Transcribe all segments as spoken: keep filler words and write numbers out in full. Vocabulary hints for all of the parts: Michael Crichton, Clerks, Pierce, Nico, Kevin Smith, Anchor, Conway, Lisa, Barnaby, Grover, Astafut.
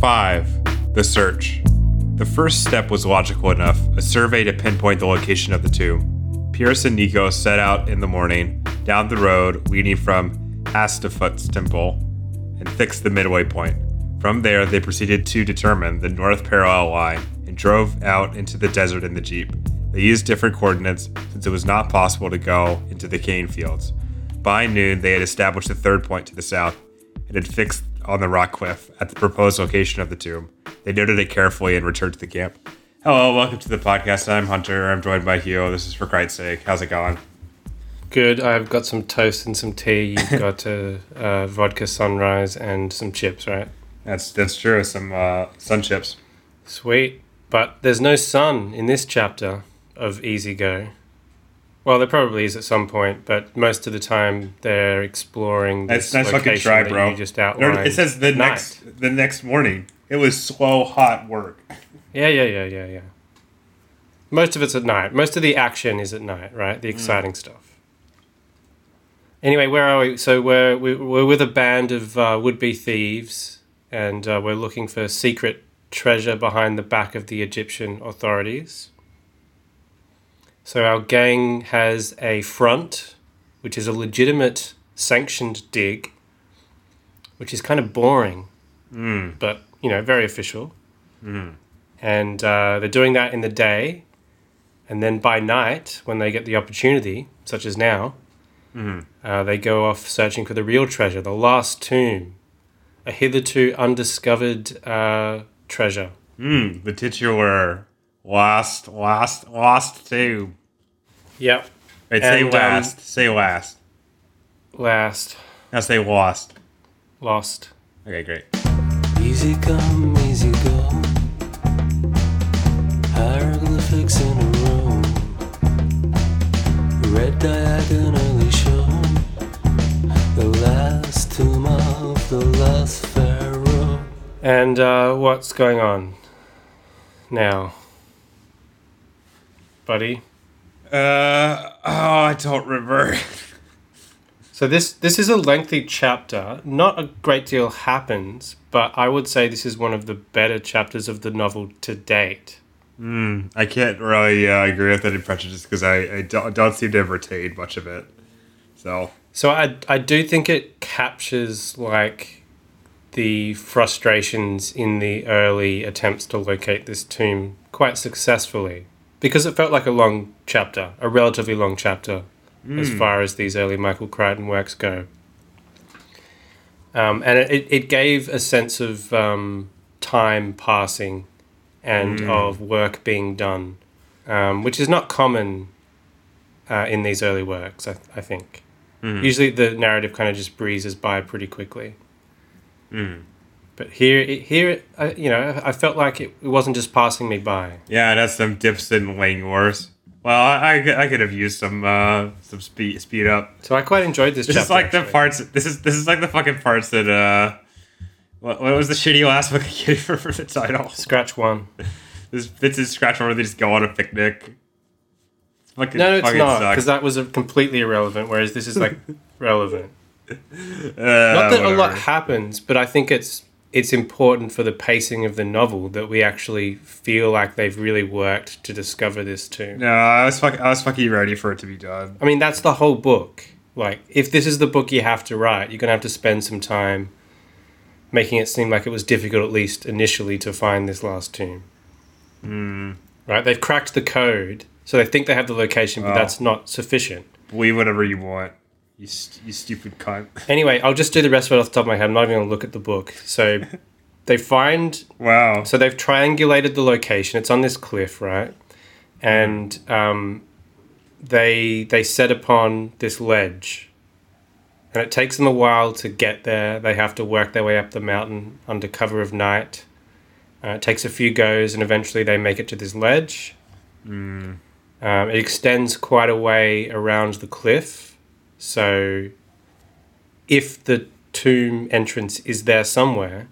five. The search. The first step was logical enough, a survey to pinpoint the location of the tomb. Pierce and Nico set out in the morning, down the road leading from Astafut's temple, and fixed the midway point. From there, they proceeded to determine the north parallel line and drove out into the desert in the Jeep. They used different coordinates since it was not possible to go into the cane fields. By noon, they had established a third point to the south and had fixed on the rock cliff at the proposed location of the tomb. They noted it carefully and returned to the camp. Hello, welcome to the podcast. I'm Hunter. I'm joined by Hugh. This is for Christ's sake. How's it going? Good. I've got some toast and some tea. You've got a uh, vodka sunrise and some chips, right? That's that's true. Some uh, sun chips. Sweet. But there's no sun in this chapter of Easy Go. Well, there probably is at some point, but most of the time they're exploring this that's, that's location fucking dry, that bro. You just outlined. It says the night. next the next morning. It was slow, hot work. Yeah, yeah, yeah, yeah, yeah. Most of it's at night. Most of the action is at night, right? The exciting mm. stuff. Anyway, where are we? So we're we're with a band of uh, would-be thieves, and uh, we're looking for secret treasure behind the back of the Egyptian authorities. So our gang has a front, which is a legitimate sanctioned dig, which is kind of boring, mm. but, you know, very official. Mm. And uh, they're doing that in the day. And then by night, when they get the opportunity, such as now, mm. uh, they go off searching for the real treasure, the last tomb, a hitherto undiscovered uh, treasure. Mm, the titular... Last, last, last tomb. Yep. Wait, say and, last. Um, say last. Last. Now say lost. Lost. Okay, great. Easy come, easy go. Hieroglyphics in a room. Red diagonally shown. The last tomb of the last pharaoh. And uh, what's going on now? Buddy, uh, oh, I don't remember. so this this is a lengthy chapter. Not a great deal happens, but I would say this is one of the better chapters of the novel to date. Mm, I can't really uh, agree with that impression, just because I, I don't, don't seem to have retained much of it. So, so I I do think it captures like the frustrations in the early attempts to locate this tomb quite successfully. Because it felt like a long chapter, a relatively long chapter, mm. as far as these early Michael Crichton works go. Um, and it, it gave a sense of um, time passing and mm. of work being done, um, which is not common uh, in these early works, I, I think. Mm. Usually the narrative kind of just breezes by pretty quickly. Mm. But here, here, you know, I felt like it wasn't just passing me by. Yeah, it has some dips in languors. Well, I, I, I could have used some uh, some speed speed up. So I quite enjoyed this. This chapter, is like actually. the parts. This is this is like the fucking parts that. Uh, what, what was the shitty last book I gave for, for the title? Scratch one. this this is scratch one where they just go on a picnic. It's fucking, no, it's fucking not because that was a completely irrelevant. Whereas this is like relevant. Uh, not that whatever. A lot happens, but I think it's. It's important for the pacing of the novel that we actually feel like they've really worked to discover this tomb. No, I was fucking, I was fucking ready for it to be done. I mean, that's the whole book. Like, if this is the book you have to write, you're going to have to spend some time making it seem like it was difficult, at least initially, to find this last tomb. Mm. Right? They've cracked the code, So they think they have the location, but oh. that's not sufficient. Believe whatever you want, you, st- you stupid cunt. Anyway, I'll just do the rest of it off the top of my head. I'm not even going to look at the book. So they find... Wow. So they've triangulated the location. It's on this cliff, right? And um, they they set upon this ledge. And it takes them a while to get there. They have to work their way up the mountain under cover of night. Uh, it takes a few goes, and eventually they make it to this ledge. Mm. Um, it extends quite a way around the cliff. So if the tomb entrance is there somewhere,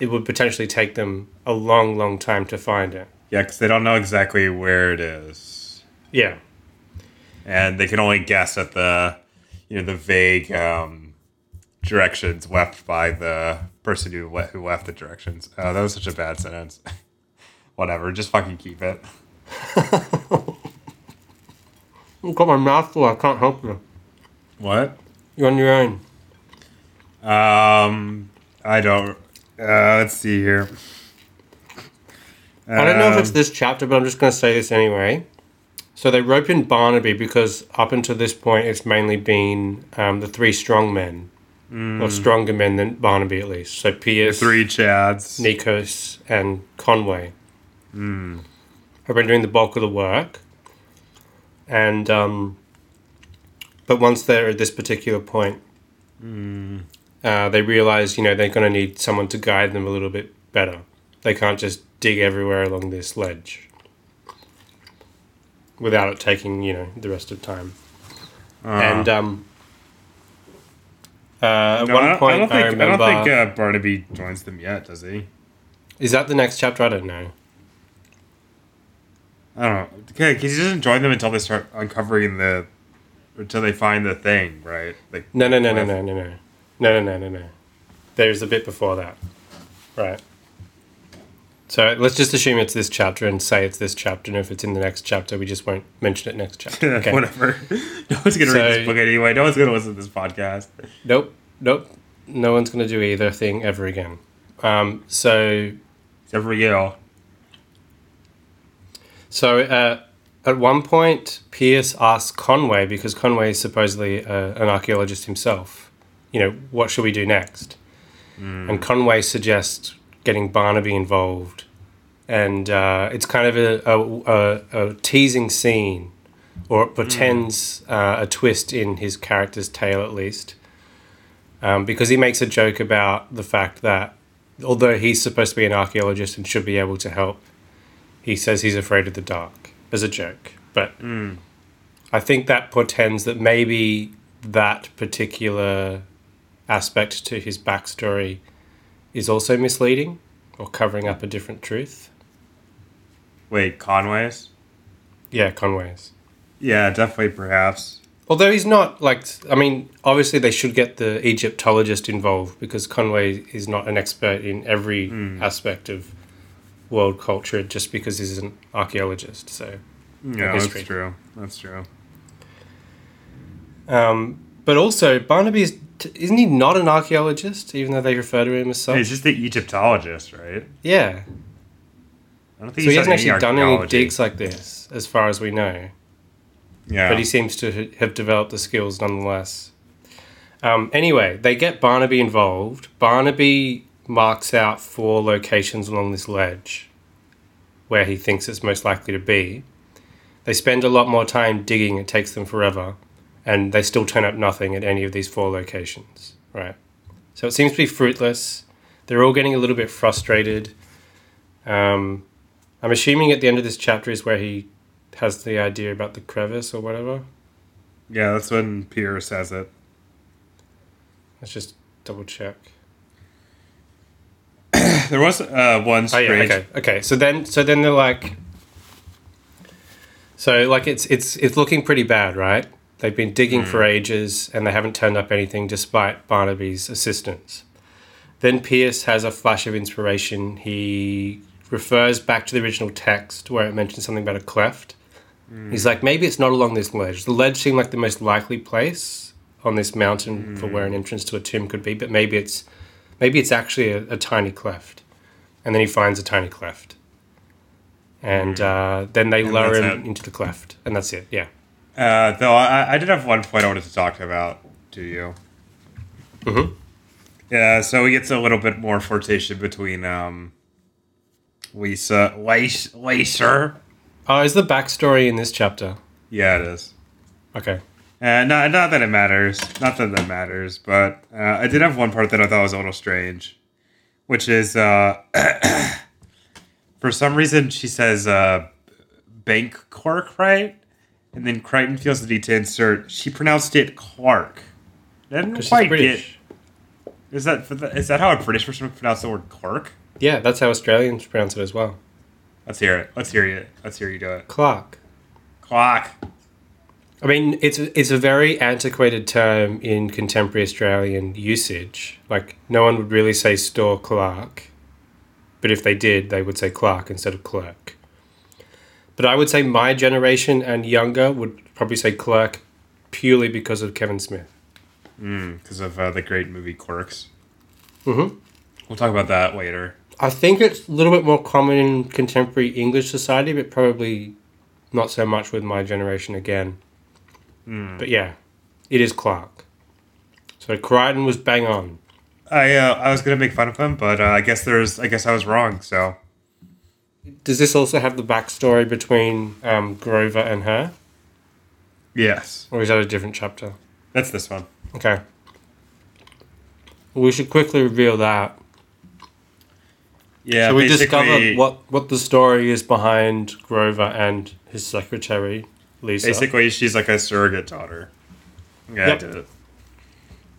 it would potentially take them a long, long time to find it. Yeah, because they don't know exactly where it is. Yeah. And they can only guess at the... you know, the vague um, directions left by the person who, le- who left the directions. Oh, that was such a bad sentence. Whatever, just fucking keep it. I've got my mouth full, I can't help you. What? You're on your own. Um, I don't... Uh, let's see here. I don't um, know if it's this chapter, but I'm just going to say this anyway. So they rope in Barnaby because up until this point, it's mainly been um, the three strong men, mm. or stronger men than Barnaby at least. So Pierce, the three Chads, Nico, and Conway mm. have been doing the bulk of the work. And um, but once they're at this particular point, mm. uh, they realize you know they're going to need someone to guide them a little bit better. They can't just dig everywhere along this ledge. Without it taking, you know, the rest of time. Uh, and um, uh, at no, one point, I, don't, I, don't I think, remember... I don't think uh, Barnaby joins them yet, does he? Is that the next chapter? I don't know. I don't know. Because he doesn't join them until they start uncovering the... Until they find the thing, right? Like, no, no, no, no, no, no, no. No, no, no, no, no. There's a bit before that. Right. So let's just assume it's this chapter and say it's this chapter. And if it's in the next chapter, we just won't mention it next chapter. Okay. Whatever. No one's going to so, read this book anyway. No one's going to listen to this podcast. Nope. Nope. No one's going to do either thing ever again. Um, so... Except for you. So uh, at one point, Pierce asks Conway, because Conway is supposedly uh, an archaeologist himself, you know, what should we do next? Mm. And Conway suggests... getting Barnaby involved, and uh, it's kind of a, a, a, a teasing scene, or it portends mm. uh, a twist in his character's tale at least, um, because he makes a joke about the fact that although he's supposed to be an archaeologist and should be able to help, he says he's afraid of the dark as a joke. But mm. I think that portends that maybe that particular aspect to his backstory is also misleading or covering up a different truth. Wait, Conway's? Yeah, Conway's. Yeah, definitely, perhaps. Although he's not, like, I mean, obviously they should get the Egyptologist involved because Conway is not an expert in every mm. aspect of world culture just because he's an archaeologist, so... Yeah, that's true. That's true. Um, but also, Barnaby's... Isn't he not an archaeologist, even though they refer to him as such? He's just the Egyptologist, right? Yeah. I don't think so. He hasn't actually done any digs like this, as far as we know. Yeah. But he seems to have developed the skills nonetheless. Um, anyway, they get Barnaby involved. Barnaby marks out four locations along this ledge where he thinks it's most likely to be. They spend a lot more time digging. It takes them forever. And they still turn up nothing at any of these four locations, right? So it seems to be fruitless. They're all getting a little bit frustrated. Um, I'm assuming at the end of this chapter is where he has the idea about the crevice or whatever. Yeah, that's when Pierce has it. Let's just double check. There was uh, one strange... Oh, yeah, okay, okay. So then, so then they're like... So, like, it's it's it's looking pretty bad, right? They've been digging mm. for ages and they haven't turned up anything despite Barnaby's assistance. Then Pierce has a flash of inspiration. He refers back to the original text where it mentions something about a cleft. Mm. He's like, maybe it's not along this ledge. The ledge seemed like the most likely place on this mountain mm. for where an entrance to a tomb could be, but maybe it's maybe it's actually a, a tiny cleft. And then he finds a tiny cleft. and uh, then they and lower him it. into the cleft, and that's it. Yeah. Uh, though I, I did have one point I wanted to talk about to you. Mm-hmm. Yeah, so we get a little bit more flirtation between um, Lisa, Lisa, Lisa. Oh, is the backstory in this chapter? Yeah, it is. Okay. Uh, no, not that it matters. Not that that matters, but uh, I did have one part that I thought was a little strange, which is, uh, for some reason, she says uh, bank clerk, right? And then Crichton feels the need to insert, she pronounced it Clark. I didn't quite get... Is that is that how a British person pronounces the word clerk? Yeah, that's how Australians pronounce it as well. Let's hear it. Let's hear it. Let's hear you do it. Clock. Clock. I mean, it's it's a very antiquated term in contemporary Australian usage. Like, no one would really say store clerk, but if they did, they would say clerk instead of clerk. But I would say my generation and younger would probably say clerk purely because of Kevin Smith. Mm, because of uh, the great movie Clerks. Mm-hmm. We'll talk about that later. I think it's a little bit more common in contemporary English society, but probably not so much with my generation again. Mm. But yeah, it is Clark. So Crichton was bang on. I uh, I was gonna make fun of him, but uh, I guess there's I guess I was wrong. So does this also have the backstory between um, Grover and her? Yes. Or is that a different chapter? That's this one. Okay. We should quickly reveal that. Yeah, so we discover what, what the story is behind Grover and his secretary, Lisa. Basically, she's like a surrogate daughter. Yeah, yep. I did it.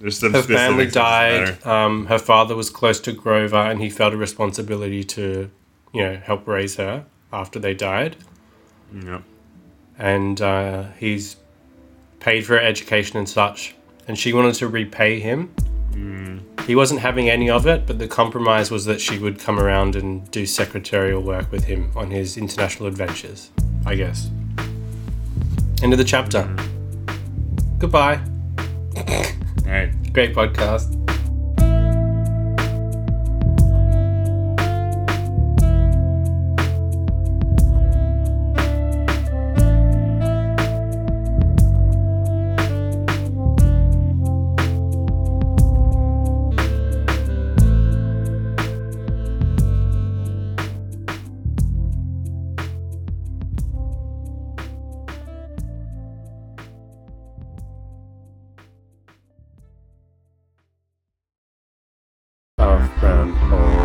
There's some her family died. Um, her father was close to Grover, and he felt a responsibility to, you know, help raise her after they died. Yeah. And uh, he's paid for her education and such. And she wanted to repay him. Mm. He wasn't having any of it, but the compromise was that she would come around and do secretarial work with him on his international adventures, I guess. End of the chapter. Mm. Goodbye. All right. Great podcast. Brown hole.